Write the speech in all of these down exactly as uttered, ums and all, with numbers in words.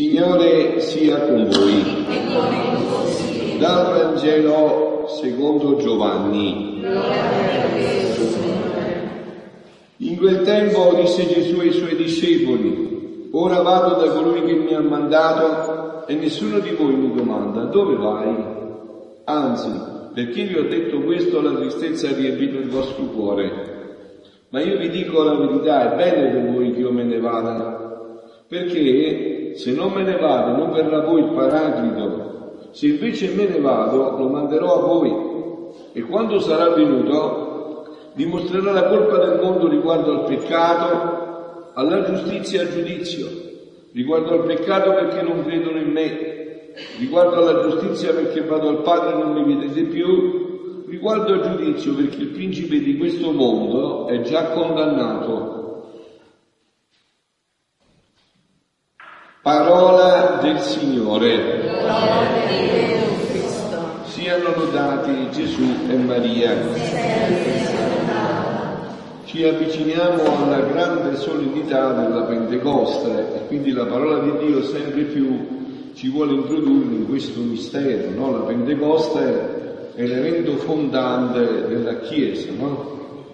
Signore sia con voi. Dal Vangelo secondo Giovanni. In quel tempo disse Gesù ai suoi discepoli: ora vado da colui che mi ha mandato e nessuno di voi mi domanda dove vai. Anzi, perché vi ho detto questo, la tristezza ha riempito il vostro cuore. Ma io vi dico la verità, è bene per voi che io me ne vada, perché se non me ne vado non verrà a voi il Paraclito, se invece me ne vado lo manderò a voi, e quando sarà venuto vi mostrerà la colpa del mondo riguardo al peccato, alla giustizia e al giudizio, riguardo al peccato perché non credono in me, riguardo alla giustizia perché vado al Padre e non mi vedete più, riguardo al giudizio perché il principe di questo mondo è già condannato. Parola del Signore. Siano lodati Gesù e Maria. Ci avviciniamo alla grande solennità della Pentecoste e quindi la parola di Dio sempre più ci vuole introdurre in questo mistero, no? La Pentecoste è l'evento fondante della Chiesa, no?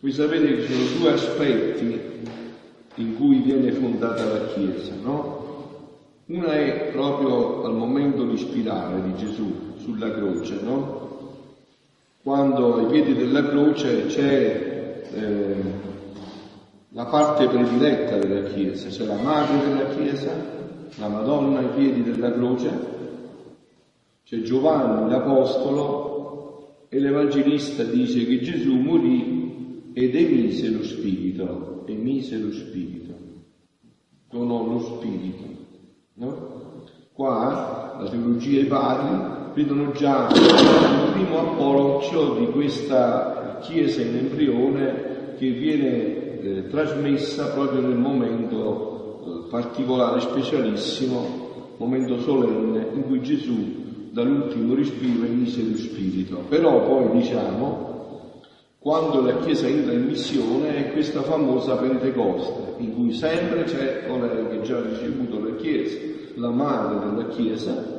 Voi sapete che ci sono due aspetti in cui viene fondata la Chiesa, no? Una è proprio al momento ispirale di Gesù sulla croce, no? Quando ai piedi della croce c'è eh, la parte prediletta della Chiesa, c'è la madre della Chiesa, la Madonna ai piedi della croce, c'è Giovanni l'Apostolo e l'Evangelista dice che Gesù morì ed emise lo Spirito, emise lo Spirito, donò lo Spirito, no? Qua la teologia e i padri vedono già il primo approccio di questa Chiesa in embrione che viene eh, trasmessa proprio nel momento eh, particolare, specialissimo, momento solenne in cui Gesù dall'ultimo respiro emise lo Spirito. Però poi diciamo, quando la Chiesa entra in missione è questa famosa Pentecoste, in cui sempre c'è colei che già ha ricevuto la Chiesa, la madre della Chiesa,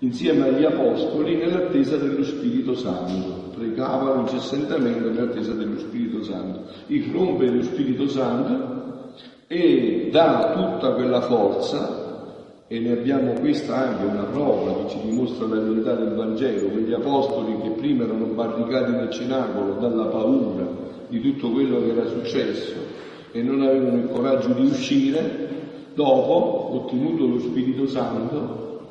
insieme agli Apostoli nell'attesa dello Spirito Santo, pregavano incessantemente nell'attesa dello Spirito Santo, irrompe lo Spirito Santo e dà tutta quella forza. E ne abbiamo questa anche una prova che ci dimostra la verità del Vangelo, quegli apostoli che prima erano barricati nel cenacolo dalla paura di tutto quello che era successo e non avevano il coraggio di uscire, dopo, ottenuto lo Spirito Santo,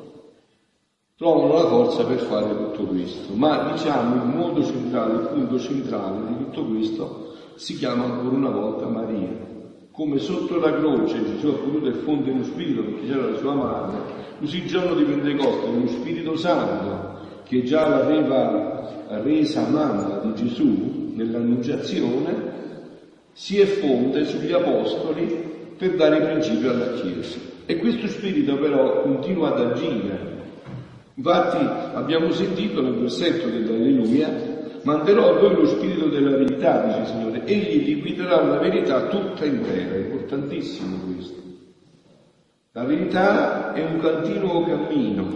trovano la forza per fare tutto questo. Ma diciamo il modo centrale, il punto centrale di tutto questo si chiama ancora una volta Maria. Come sotto la croce Gesù ha potuto effondere uno Spirito perché c'era la sua madre, così il giorno di Pentecoste uno Spirito Santo che già l'aveva resa mamma di Gesù nell'annunciazione si effonde sugli Apostoli per dare principio alla Chiesa. E questo Spirito però continua ad agire. Infatti abbiamo sentito nel versetto dell'Alleluia: manderò a voi lo Spirito della verità, dice il Signore, egli vi guiderà la verità tutta intera. È importantissimo questo. La verità è un continuo cammino,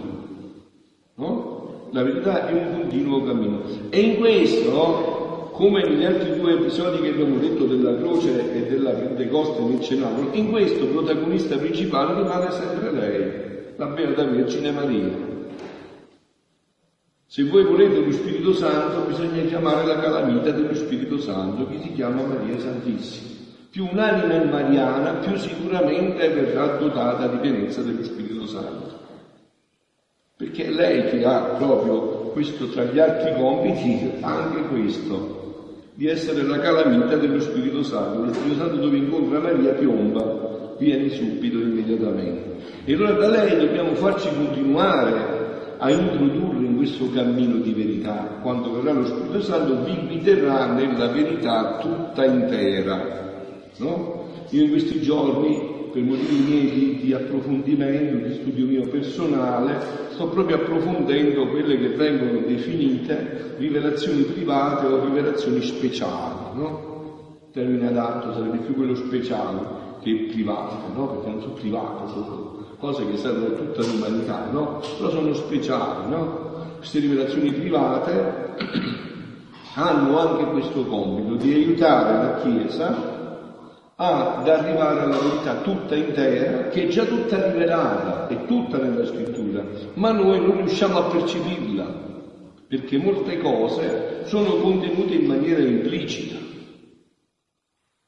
no? La verità è un continuo cammino. E in questo, no? Come negli altri due episodi che abbiamo detto della croce e della Pentecoste nel cenacolo, in questo protagonista principale rimane sempre lei, la Beata Vergine Maria. Se voi volete lo Spirito Santo, bisogna chiamare la calamita dello Spirito Santo, che si chiama Maria Santissima. Più un'anima è mariana, più sicuramente verrà dotata di pienezza dello Spirito Santo. Perché è lei che ha proprio questo, tra gli altri compiti, anche questo, di essere la calamita dello Spirito Santo. Lo Spirito Santo dove incontra Maria piomba, viene subito, immediatamente. E allora da lei dobbiamo farci continuare a introdurre in questo cammino di verità. Quando verrà lo Spirito Santo vi guiderà nella verità tutta intera, no? Io in questi giorni, per motivi miei di, di approfondimento, di studio mio personale, sto proprio approfondendo quelle che vengono definite rivelazioni private o rivelazioni speciali, no? Il termine adatto sarebbe più quello speciale che privato, no? Perché non sono privato, sono cose che servono a tutta l'umanità, no? Però sono speciali, no? Queste rivelazioni private hanno anche questo compito di aiutare la Chiesa ad arrivare alla verità tutta intera, che è già tutta rivelata, è tutta nella Scrittura, ma noi non riusciamo a percepirla, perché molte cose sono contenute in maniera implicita.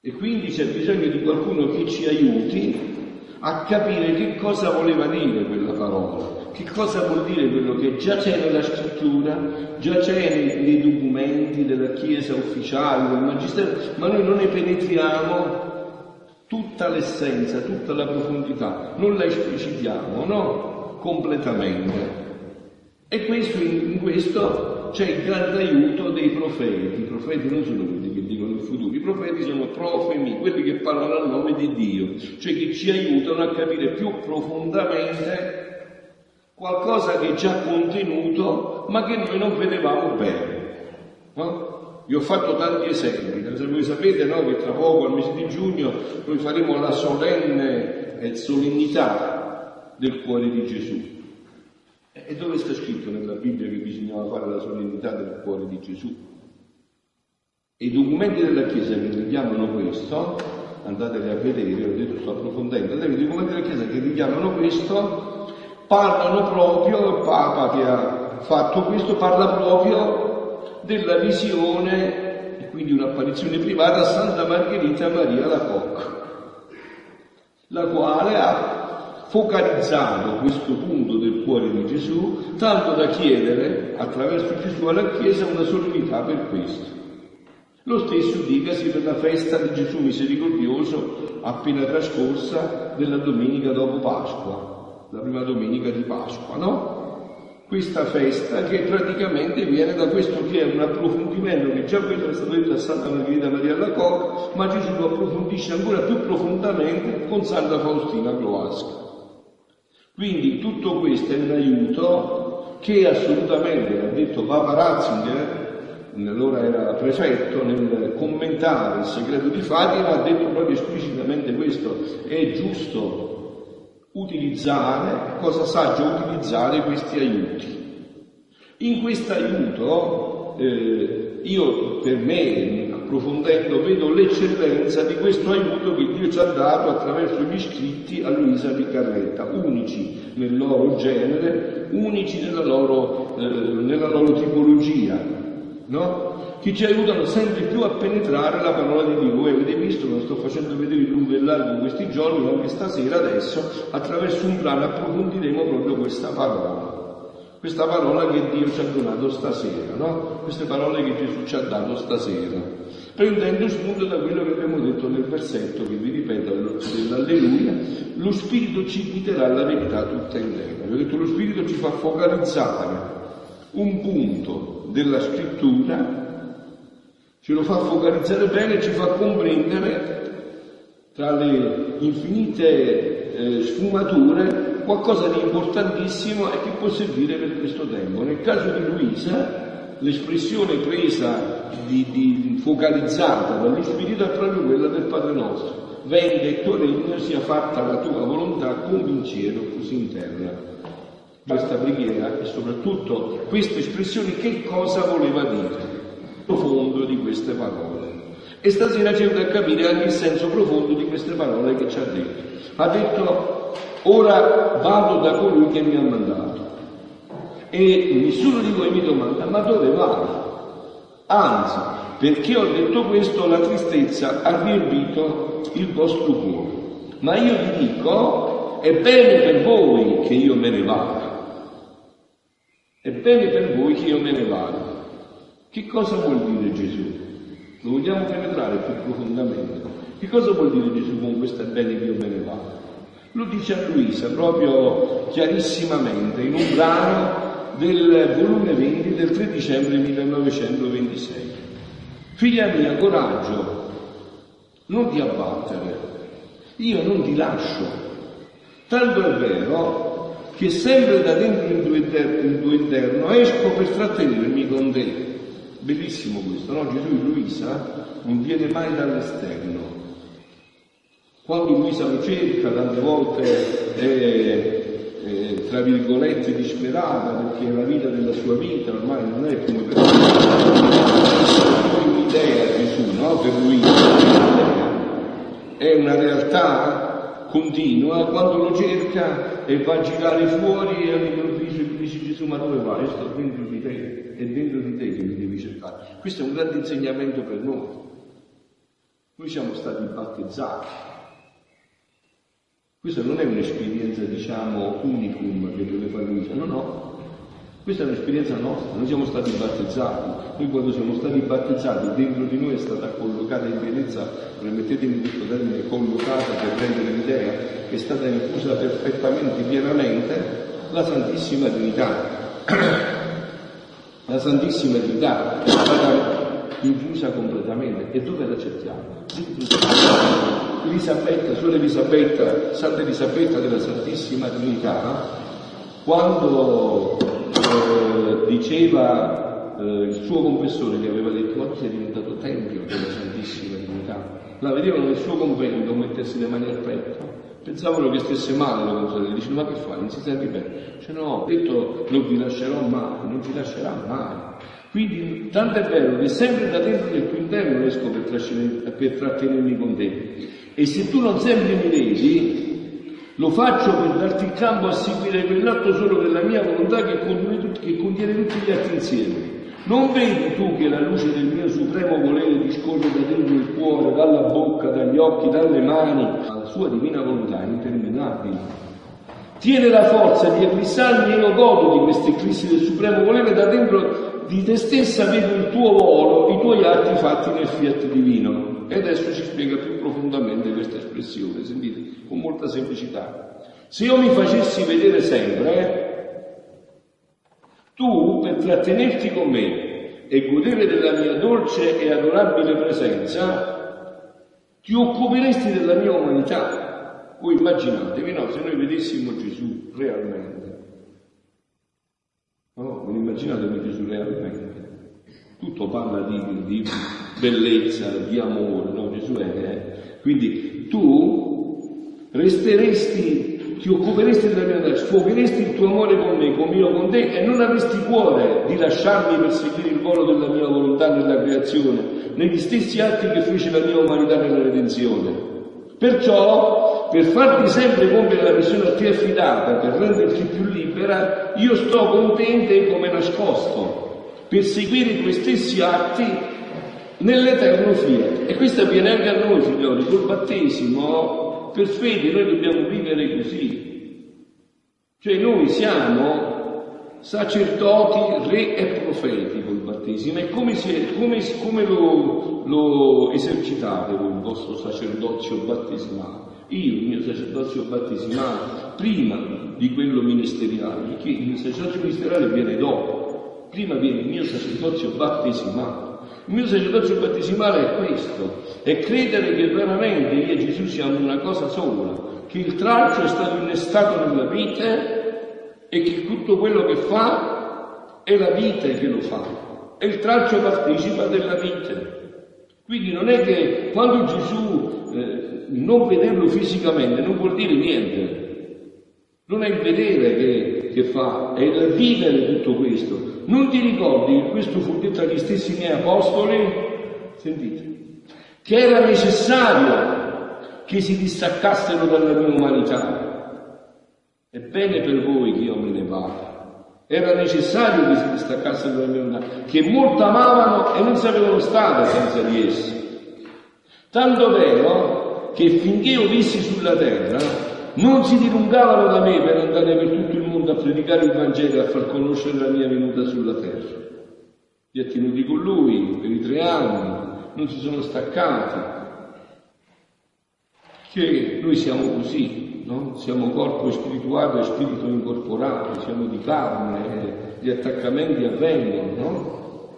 E quindi c'è bisogno di qualcuno che ci aiuti a capire che cosa voleva dire quella parola, che cosa vuol dire quello che già c'è nella Scrittura, già c'è nei, nei documenti della Chiesa ufficiale, del Magistero, ma noi non ne penetriamo tutta l'essenza, tutta la profondità, non la esplicitiamo, no? Completamente. E questo, in questo c'è il grande aiuto dei profeti. I profeti non sono quelli che dicono il futuro, i profeti sono profemi, quelli che parlano al nome di Dio, cioè che ci aiutano a capire più profondamente qualcosa che è già contenuto ma che noi non vedevamo bene, no? Vi ho fatto tanti esempi, voi sapete, no, che tra poco, al mese di giugno, noi faremo la solenne e solennità del cuore di Gesù. E dove sta scritto nella Bibbia che bisognava fare la solennità del cuore di Gesù? E i documenti della Chiesa che richiamano questo, andateli a vedere, ho detto, sto approfondendo, i documenti della Chiesa che richiamano questo parlano proprio, il Papa che ha fatto questo parla proprio della visione, e quindi un'apparizione privata a Santa Margherita Maria Alacoque, la quale ha focalizzando questo punto del cuore di Gesù, tanto da chiedere attraverso Gesù alla Chiesa una solennità per questo. Lo stesso dicasi per la festa di Gesù misericordioso appena trascorsa, della domenica dopo Pasqua, la prima domenica di Pasqua, no? Questa festa che praticamente viene da questo che è un approfondimento che già questo è stato detto a Santa Margherita Maria Alacoque, ma Gesù lo approfondisce ancora più profondamente con Santa Faustina Kowalska. Quindi tutto questo è un aiuto che assolutamente, l'ha detto Papa Ratzinger, allora era prefetto, nel commentare il segreto di Fatima, ha detto proprio esplicitamente questo: è giusto utilizzare, cosa saggio utilizzare questi aiuti. In questo aiuto eh, io per me, approfondendo, vedo l'eccellenza di questo aiuto che Dio ci ha dato attraverso gli iscritti a Luisa di Carretta, unici nel loro genere, unici nella loro, eh, nella loro tipologia, no? Che ci aiutano sempre più a penetrare la parola di Dio. Voi avete visto, non sto facendo vedere il lungo e il largo in questi giorni, ma anche stasera adesso, attraverso un brano approfondiremo proprio questa parola. Questa parola che Dio ci ha donato stasera, no? Queste parole che Gesù ci ha dato stasera, prendendo spunto da quello che abbiamo detto nel versetto, che vi ripeto, dell'Alleluia: lo Spirito ci guiderà la verità tutta intera. Vi ho detto, lo Spirito ci fa focalizzare un punto della Scrittura, ce lo fa focalizzare bene e ci fa comprendere tra le infinite eh, sfumature qualcosa di importantissimo e che può servire per questo tempo. Nel caso di Luisa, l'espressione presa, di, di, focalizzata dallo Spirito, è proprio quella del Padre nostro: venga il tuo regno, sia fatta la tua volontà come in cielo così in terra. Questa preghiera e soprattutto queste espressioni, che cosa voleva dire il profondo di queste parole? E stasera cerco di capire anche il senso profondo di queste parole che ci ha detto. Ha detto: ora vado da colui che mi ha mandato, e nessuno di voi mi domanda: ma dove vai? Anzi, perché ho detto questo, la tristezza ha riempito il vostro cuore, ma io vi dico: è bene per voi che io me ne vada, è bene per voi che io me ne vada. Che cosa vuol dire Gesù? Lo vogliamo penetrare più profondamente. Che cosa vuol dire Gesù con questo è bene che io me ne vada? Lo dice a Luisa proprio chiarissimamente in un brano del volume venti del tre dicembre millenovecentoventisei. Figlia mia, coraggio, non ti abbattere, io non ti lascio. Tanto è vero che sempre da dentro il tuo interno, il tuo interno esco per trattenermi con te. Bellissimo questo, no? Gesù e Luisa non viene mai dall'esterno. quali Luisa ricerca, tante volte è, è tra virgolette disperata, perché la vita della sua vita ormai non è come per lui un'idea a Gesù, no? Per Luisa è una realtà continua, quando lo cerca e va a girare fuori e all'improvviso gli dice Gesù: ma dove vai? Io sto dentro di te, è dentro di te che mi devi cercare. Questo è un grande insegnamento per noi. Noi siamo stati battezzati. Questa non è un'esperienza, diciamo, unicum che deve fare Luisa, no, no. Questa è un'esperienza nostra, noi siamo stati battezzati, noi quando siamo stati battezzati dentro di noi è stata collocata in pienezza, permettetemi questo termine, collocata per prendere l'idea, è stata infusa perfettamente, pienamente, la Santissima Trinità. La Santissima Trinità è stata infusa completamente. E dove la cerchiamo? Elisabetta, Suora Elisabetta, Santa Elisabetta della Santissima Trinità, quando Eh, diceva eh, il suo confessore che aveva detto: oggi è diventato tempio della Santissima Trinità, la vedevano nel suo convento mettersi le mani al petto, pensavano che stesse male la confessione, dice: ma che fai, non si sente bene? Cioè, no, ho detto non vi lascerò mai, non vi lascerà mai. Quindi tanto è vero che sempre da dentro del tuo interno riesco per, trascen- per trattenermi con te, e se tu non sempre mi vedi lo faccio per darti il campo a seguire quell'atto solo della mia volontà che contiene, tutti, che contiene tutti gli atti insieme. Non vedi tu che la luce del mio supremo volere discorre da dentro il cuore, dalla bocca, dagli occhi, dalle mani, alla sua divina volontà interminabile. Tiene la forza di eclissarmi e io godo di questa eclissi del supremo volere, da dentro di te stessa vedo il tuo volo, i tuoi atti fatti nel fiat divino. E adesso ci spiega più profondamente questa espressione, sentite, con molta semplicità. Se io mi facessi vedere sempre, tu per trattenerti con me e godere della mia dolce e adorabile presenza, ti occuperesti della mia umanità. Voi immaginatevi, no, se noi vedessimo Gesù realmente, no, non immaginatevi Gesù realmente. Tutto parla di, di bellezza, di amore, no? Gesù è. Eh? Quindi tu resteresti, ti occuperesti della mia vita, sfocheresti il tuo amore con me, come io con te, e non avresti cuore di lasciarmi per seguire il volo della mia volontà nella creazione, negli stessi atti che fece la mia umanità nella redenzione. Perciò, per farti sempre compiere la missione a te affidata, per renderti più libera, io sto con te in te come nascosto, per seguire i tuoi stessi atti nell'eterno fiat. E questo avviene anche a noi, signori, col battesimo, per fede noi dobbiamo vivere così. Cioè noi siamo sacerdoti, re e profeti col battesimo. E come, si, come, come lo, lo esercitate voi il vostro sacerdozio battesimale? Io, il mio sacerdozio battesimale, prima di quello ministeriale, perché il sacerdozio ministeriale viene dopo. Prima viene il mio sacerdozio battesimale. Il mio sacerdozio battesimale è questo, è credere che veramente io e Gesù siamo una cosa sola, che il traccio è stato innestato nella vite e che tutto quello che fa è la vite che lo fa, e il traccio partecipa della vite. Quindi non è che quando Gesù eh, non vederlo fisicamente non vuol dire niente. Non è il vedere che, che fa, è il vivere tutto questo. Non ti ricordi che questo fu detto agli stessi miei apostoli? Sentite, che era necessario che si distaccassero dalla mia umanità. Ebbene per voi che io me ne vado. Era necessario che si distaccassero dalla mia umanità, che molto amavano e non sapevano stare senza di essi. Tanto vero che finché io vissi sulla terra non si dilungavano da me per andare per tutto il mondo a predicare il Vangelo e a far conoscere la mia venuta sulla terra. Li ha tenuti con lui per i tre anni, non si sono staccati. Che noi siamo così, no? Siamo corpo spirituale e spirito incorporato, siamo di carne, gli attaccamenti avvengono, no?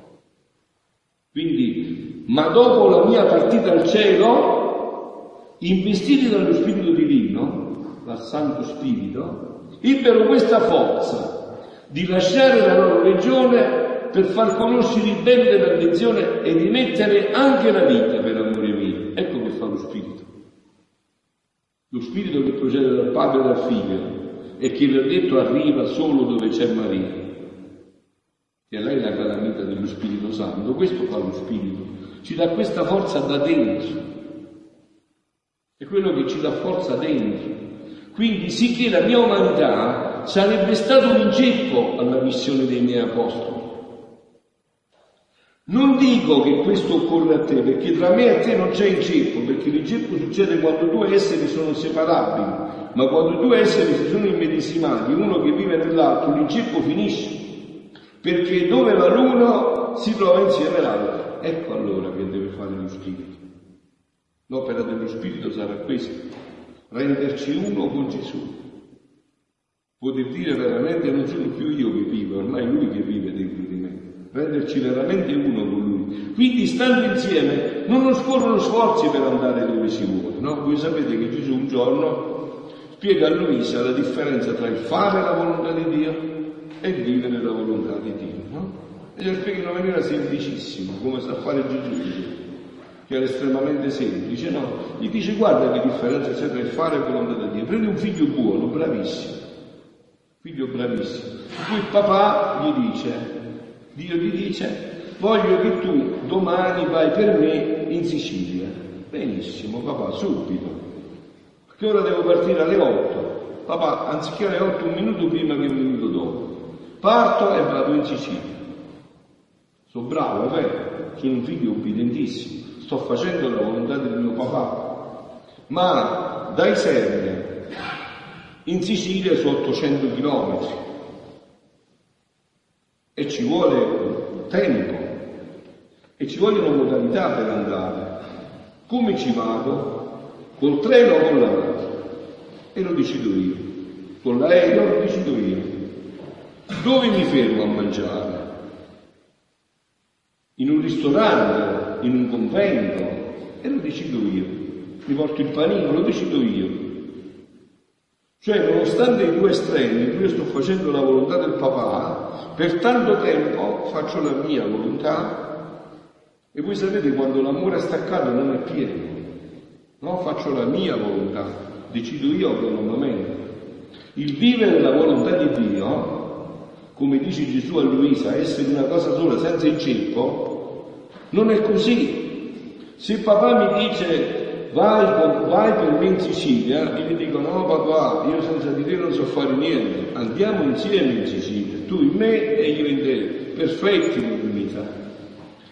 Quindi, ma dopo la mia partita al cielo, investiti dallo Spirito Divino, dal Santo Spirito, ebbero questa forza di lasciare la loro regione per far conoscere il bene della redenzione e di mettere anche la vita per amore mio. Ecco che fa lo Spirito. Lo Spirito che procede dal Padre e dal Figlio e che, vi ho detto, arriva solo dove c'è Maria. E a lei la calamita dello Spirito Santo. Questo fa lo Spirito. Ci dà questa forza da dentro. È quello che ci dà forza dentro. Quindi sì che la mia umanità sarebbe stato un inceppo alla missione dei miei apostoli. Non dico che questo occorre a te, perché tra me e te non c'è inceppo, perché l'inceppo succede quando due esseri sono separabili, ma quando due esseri si sono immedesimati, uno che vive nell'altro, l'inceppo finisce, perché dove va l'uno si trova insieme l'altro. Ecco allora che deve fare lo Spirito. L'opera dello Spirito sarà questa, renderci uno con Gesù. Poter dire veramente non sono più io che vivo, ormai Lui che vive dentro di me. Renderci veramente uno con Lui. Quindi stando insieme non nos corrono sforzi per andare dove si vuole, no? Voi sapete che Gesù un giorno spiega a Luisa la differenza tra il fare la volontà di Dio e il vivere la volontà di Dio, no? E glielo spiega in una maniera semplicissima, come sa fare Gesù, che era estremamente semplice, no? Gli dice: guarda che differenza c'è tra il fare e la volontà di Dio. Prendi un figlio buono, bravissimo, figlio bravissimo, il papà gli dice, Dio gli dice: voglio che tu domani vai per me in Sicilia. Benissimo, papà, subito. Perché ora devo partire alle otto. Papà, anziché alle otto, un minuto prima che un minuto dopo. Parto e vado in Sicilia. Sono bravo, vero? Sono un figlio obbedientissimo. Sto facendo la volontà del mio papà. Ma dai Serre in Sicilia sono ottocento chilometri. E ci vuole tempo, e ci vogliono modalità per andare. Come ci vado? Col treno o con l'aereo? E lo decido io. Con l'aereo lo decido io. Dove mi fermo a mangiare? In un ristorante? In un convento? E lo decido io. Mi porto il panino? Lo decido io. Cioè, nonostante i due estremi, io sto facendo la volontà del papà, per tanto tempo faccio la mia volontà, e voi sapete quando l'amore è staccato non è pieno, no? Faccio la mia volontà, decido io autonomamente. Il vivere la volontà di Dio, come dice Gesù a Luisa, essere una cosa sola senza il ceppo, non è così. Se papà mi dice: Vai, vai per me in Sicilia, io gli dico: no papà, io senza di te non so fare niente, andiamo insieme in Sicilia, tu in me e io in te, perfetti in unità.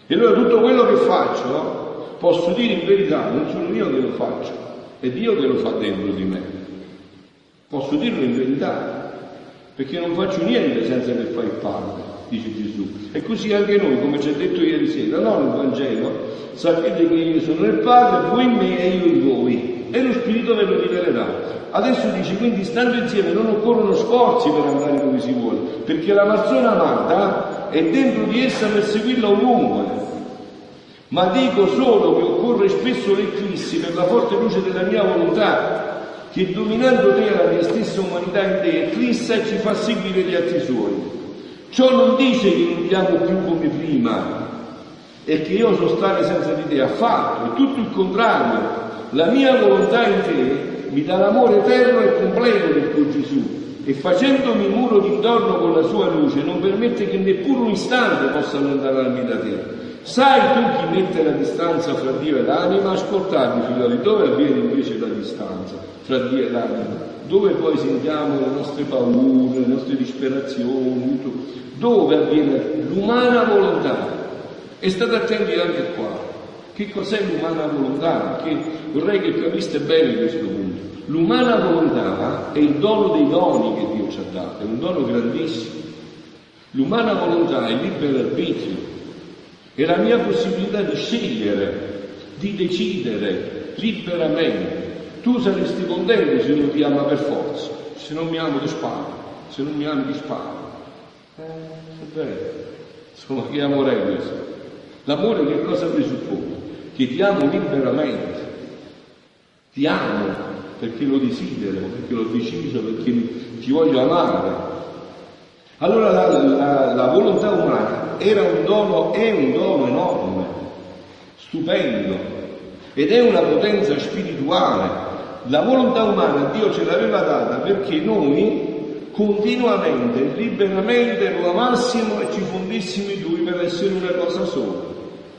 E allora tutto quello che faccio, posso dire in verità, non sono io che lo faccio, è Dio che lo fa dentro di me. Posso dirlo in verità, perché non faccio niente senza che fa il Padre, dice Gesù. E così anche noi, come ci ha detto ieri sera, no, nel Vangelo: sapete che io sono nel Padre, voi in me e io in voi, e lo Spirito ve lo rivelerà. Adesso dice, quindi stando insieme non occorrono sforzi per andare dove si vuole, perché la persona amata è dentro di essa per seguirla ovunque. Ma dico solo che occorre spesso l'eclissi per la forte luce della mia volontà, che dominando te la mia stessa umanità in te eclissa e ci fa seguire gli atti suoi. Ciò non dice che non viviamo più come prima e che io so stare senza di te, affatto, è tutto il contrario. La mia volontà in te mi dà l'amore eterno e completo del tuo Gesù, e facendomi il muro d'intorno con la sua luce non permette che neppure un istante possa allontanarmi da te. Sai tu chi mette la distanza fra Dio e l'anima? Ascoltami, figlioli, dove avviene invece la distanza fra Dio e l'anima? Dove poi sentiamo le nostre paure, le nostre disperazioni, tutto. Dove avviene l'umana volontà? E state attenti anche qua. Che cos'è l'umana volontà? Perché vorrei che capiste bene questo punto. L'umana volontà è il dono dei doni che Dio ci ha dato, è un dono grandissimo. L'umana volontà è il libero arbitrio, è la mia possibilità di scegliere, di decidere liberamente. Tu saresti contento se non ti ama per forza, se non mi amo ti sparo, se non mi ami ti sparo. Eh, vabbè, insomma, che amore è questo? L'amore che cosa presuppone? Che ti amo liberamente, ti amo perché lo desidero, perché l'ho deciso, perché ti voglio amare. Allora la, la, la volontà umana era un dono, è un dono enorme, stupendo, ed è una potenza spirituale. La volontà umana Dio ce l'aveva data perché noi continuamente, liberamente, lo amassimo e ci fondissimo in Lui per essere una cosa sola.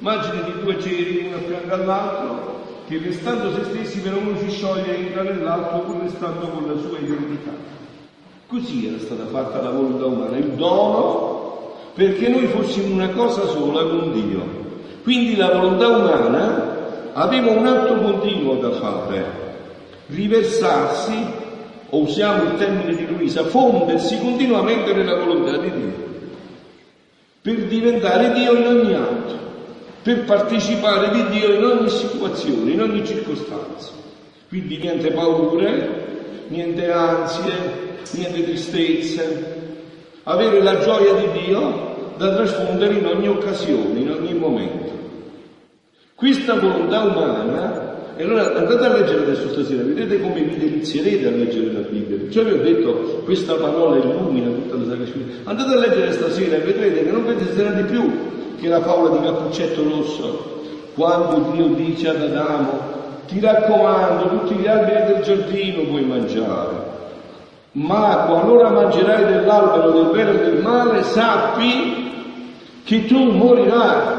Immagini di due ceri, uno a fianco all'altro, che restando se stessi per uno si scioglie e entra nell'altro, pur restando con la sua identità. Così era stata fatta la volontà umana, il dono, perché noi fossimo una cosa sola con Dio. Quindi la volontà umana aveva un atto continuo da fare, riversarsi, o usiamo il termine di Luisa, fondersi continuamente nella volontà di Dio, per diventare Dio in ogni atto, per partecipare di Dio in ogni situazione, in ogni circostanza. Quindi niente paure, niente ansie, niente tristezze, avere la gioia di Dio da trasfondere in ogni occasione, in ogni momento. Questa volontà umana, e allora andate a leggere adesso stasera, vedete come vi delizierete a leggere la Bibbia. Cioè vi ho detto, questa parola illumina tutta la Sacra Scrittura. Andate a leggere stasera e vedrete che non penserete più che la favola di Cappuccetto Rosso, quando Dio dice ad Adamo: ti raccomando, tutti gli alberi del giardino puoi mangiare, ma qualora mangerai dell'albero del bene e del male, sappi che tu morirai.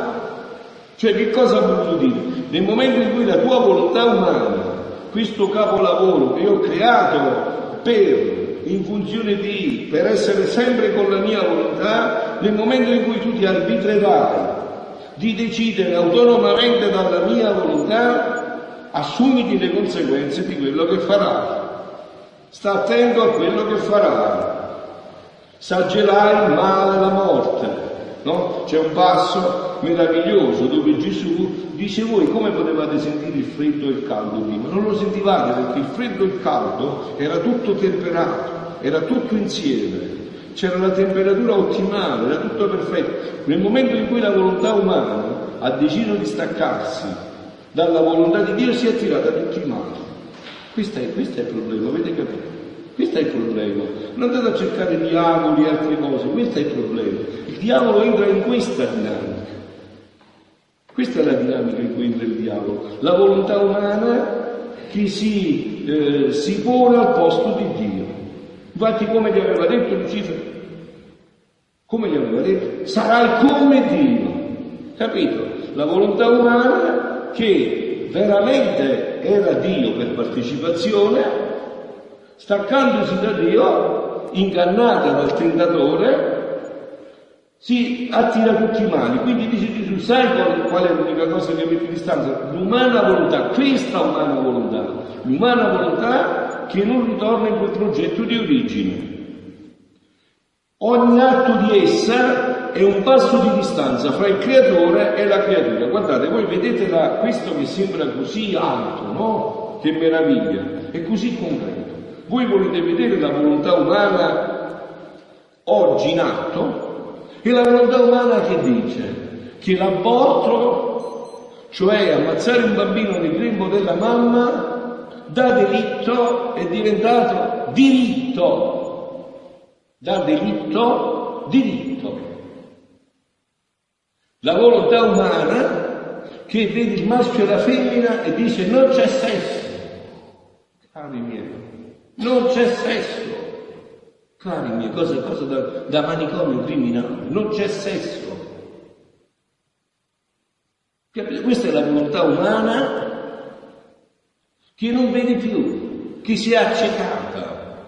Cioè, che cosa ha voluto dire? Nel momento in cui la tua volontà umana, questo capolavoro che io ho creato per, in funzione di, per essere sempre con la mia volontà, nel momento in cui tu ti arbitrerai di decidere autonomamente dalla mia volontà, assumiti le conseguenze di quello che farai. Sta attento a quello che farai. Saggerai il male e la morte, no? C'è un passo meraviglioso dove Gesù dice: voi come potevate sentire il freddo e il caldo prima? Non lo sentivate, perché il freddo e il caldo era tutto temperato, era tutto insieme, c'era la temperatura ottimale, era tutto perfetto. Nel momento in cui la volontà umana ha deciso di staccarsi dalla volontà di Dio, si è attirata tutti i mali. Questo è, questo è il problema, avete capito? Questo è il problema. Non andate a cercare diavoli e altre cose, questo è il problema. Il diavolo entra in questa dinamica. Questa è la dinamica in cui entra il diavolo. La volontà umana che si, eh, si pone al posto di Dio. Infatti, come gli aveva detto Lucifero, come gli aveva detto, sarai come Dio. Capito? La volontà umana che veramente era Dio per partecipazione, staccandosi da Dio, ingannata dal tentatore, si attira tutti i mali. Quindi dice Gesù: sai qual, qual è l'unica cosa che mette in distanza? L'umana volontà, questa umana volontà, l'umana volontà che non ritorna in quel progetto di origine. Ogni atto di essa è un passo di distanza fra il creatore e la creatura. Guardate, voi vedete da questo che sembra così alto, no? Che meraviglia, è così concreto. Voi volete vedere la volontà umana oggi in atto. E la volontà umana che dice che l'aborto, cioè ammazzare un bambino nel grembo della mamma, da delitto è diventato diritto, da delitto diritto. La volontà umana che vede il maschio e la femmina e dice: non c'è sesso, cari miei, non c'è sesso. Cari miei, cosa, cosa da, da manicomio criminale, non c'è sesso. Capite? Questa è la volontà umana che non vede più, che si è accecata.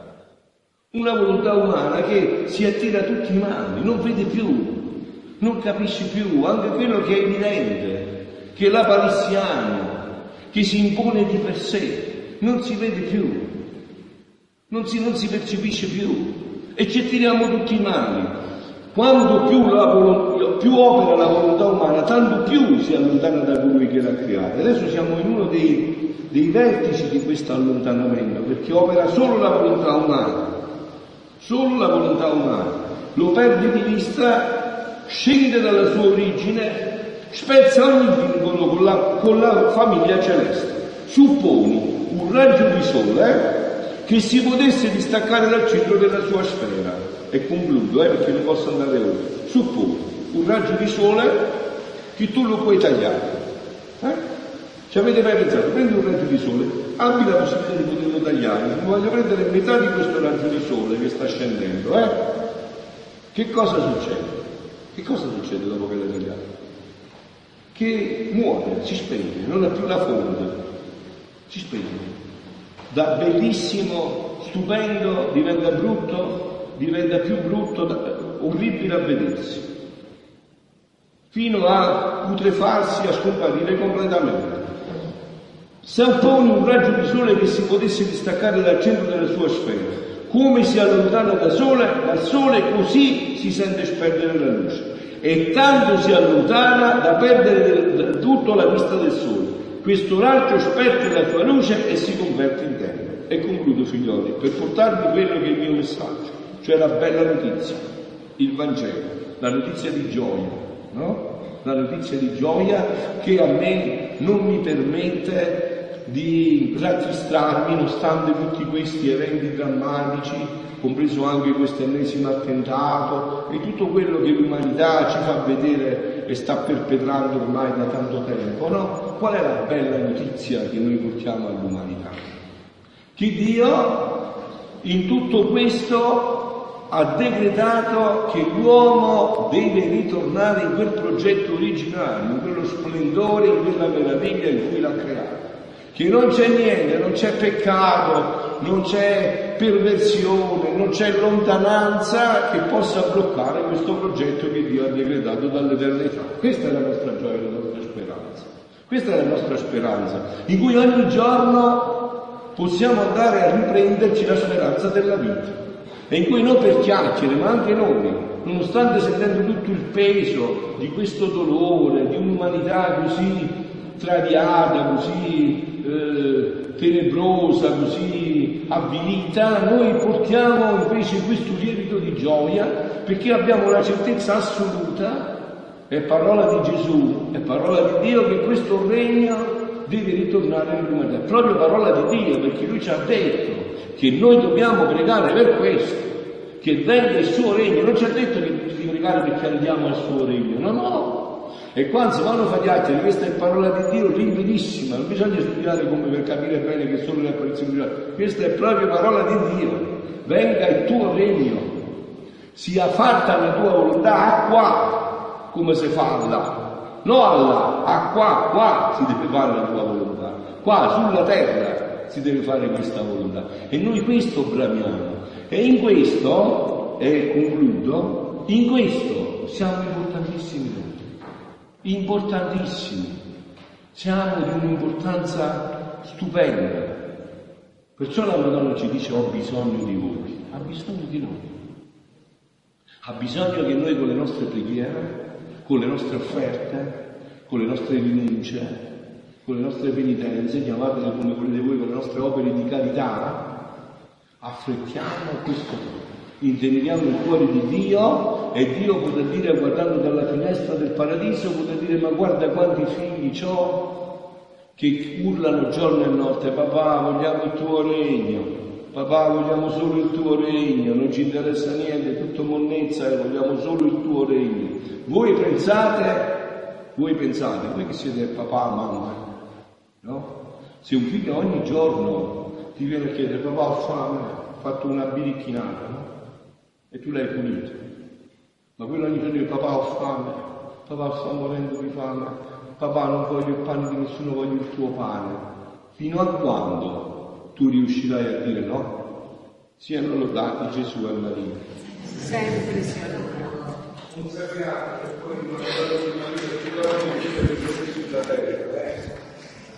Una volontà umana che si attira a tutti i mali, non vede più, non capisce più, anche quello che è evidente, che è la palissiana, che si impone di per sé, non si vede più. Non si, non si percepisce più e ci tiriamo tutti i mali. Quanto più, la, più opera la volontà umana, tanto più si allontana da colui che l'ha creata. Adesso siamo in uno dei, dei vertici di questo allontanamento, perché opera solo la volontà umana, solo la volontà umana. Lo perde di vista, scende dalla sua origine, spezza ogni vincolo con la, con la famiglia celeste. Supponi un raggio di sole, eh? che si potesse distaccare dal centro della sua sfera. E concludo, eh, perché non posso andare oltre. Supponi un raggio di sole che tu lo puoi tagliare. Eh? Ci avete mai pensato? Prendi un raggio di sole, abbi la possibilità di poterlo tagliare, non voglio prendere metà di questo raggio di sole che sta scendendo, eh? Che cosa succede? Che cosa succede dopo che l'hai tagliato? Che muore, si spegne, non ha più la fonte, si spegne. Da bellissimo, stupendo, diventa brutto, diventa più brutto, orribile a vedersi, fino a putrefarsi, a scomparire completamente. Se appone un raggio di sole che si potesse distaccare dal centro della sua sfera, come si allontana da sole, dal sole, così si sente sperdere la luce, e tanto si allontana da perdere del tutto la vista del sole. Questo raggio sperde la tua luce e si converte in terra. E concludo, figlioli, per portarvi quello che è il mio messaggio, cioè la bella notizia, il Vangelo, la notizia di gioia, no? La notizia di gioia che a me non mi permette di rattristrarmi, nonostante tutti questi eventi drammatici, compreso anche questo ennesimo attentato e tutto quello che l'umanità ci fa vedere e sta perpetrando ormai da tanto tempo, no? Qual è la bella notizia che noi portiamo all'umanità? Che Dio in tutto questo ha decretato che l'uomo deve ritornare in quel progetto originario, in quello splendore, in quella meraviglia in cui l'ha creato. Che non c'è niente, non c'è peccato, non c'è perversione, non c'è lontananza che possa bloccare questo progetto che Dio ha decretato dall'eternità. Questa è la nostra gioia, la nostra speranza. Questa è la nostra speranza, in cui ogni giorno possiamo andare a riprenderci la speranza della vita, e in cui non per chiacchiere, ma anche noi, nonostante sentendo tutto il peso di questo dolore, di un'umanità così traviata, così eh, tenebrosa, così avvilita, noi portiamo invece questo lievito di gioia, perché abbiamo la certezza assoluta. È parola di Gesù, è parola di Dio che questo regno deve ritornare nell'umanità. È proprio parola di Dio, perché Lui ci ha detto che noi dobbiamo pregare per questo, che venga il suo regno. Non ci ha detto che di pregare perché andiamo al suo regno, no, no. E quando vanno fatiati, questa è parola di Dio limpidissima, non bisogna studiare come per capire bene che sono le apparizioni di questa è proprio parola di Dio. Venga il tuo regno, sia fatta la tua volontà qua, come si fa là, no là, a qua, qua si deve fare la tua volontà, qua sulla terra si deve fare questa volontà, e noi questo bramiamo, e in questo, e concludo, in questo siamo importantissimi noi, importantissimi, siamo di un'importanza stupenda, perciò la Madonna ci dice: ho bisogno di voi, ha bisogno di noi, ha bisogno che noi con le nostre preghiere, con le nostre offerte, con le nostre rinunce, con le nostre penitenze, chiamatele come volete voi, con le nostre opere di carità, affrettiamo questo, intendiamo il cuore di Dio, e Dio potrà dire, guardando dalla finestra del paradiso, potrà dire: ma guarda quanti figli ho che urlano giorno e notte, papà vogliamo il tuo regno, papà vogliamo solo il tuo regno, non ci interessa niente, è tutto monnezza e vogliamo solo il tuo regno. Voi pensate, voi pensate, voi che siete papà, mamma, no? Se un figlio ogni giorno ti viene a chiedere: papà ho fame, ho fatto una birichinata, no? E tu l'hai punito, ma quello ogni giorno dice: papà ho fame, papà sto morendo di fame, papà non voglio il pane di nessuno, voglio il tuo pane. Fino a quando tu riuscirai a dire no? Siano lodati Gesù e Maria. Sempre siano lodati. Non sappiamo che poi non è stato il Maria, sicuramente è stato il Gesù sulla terra.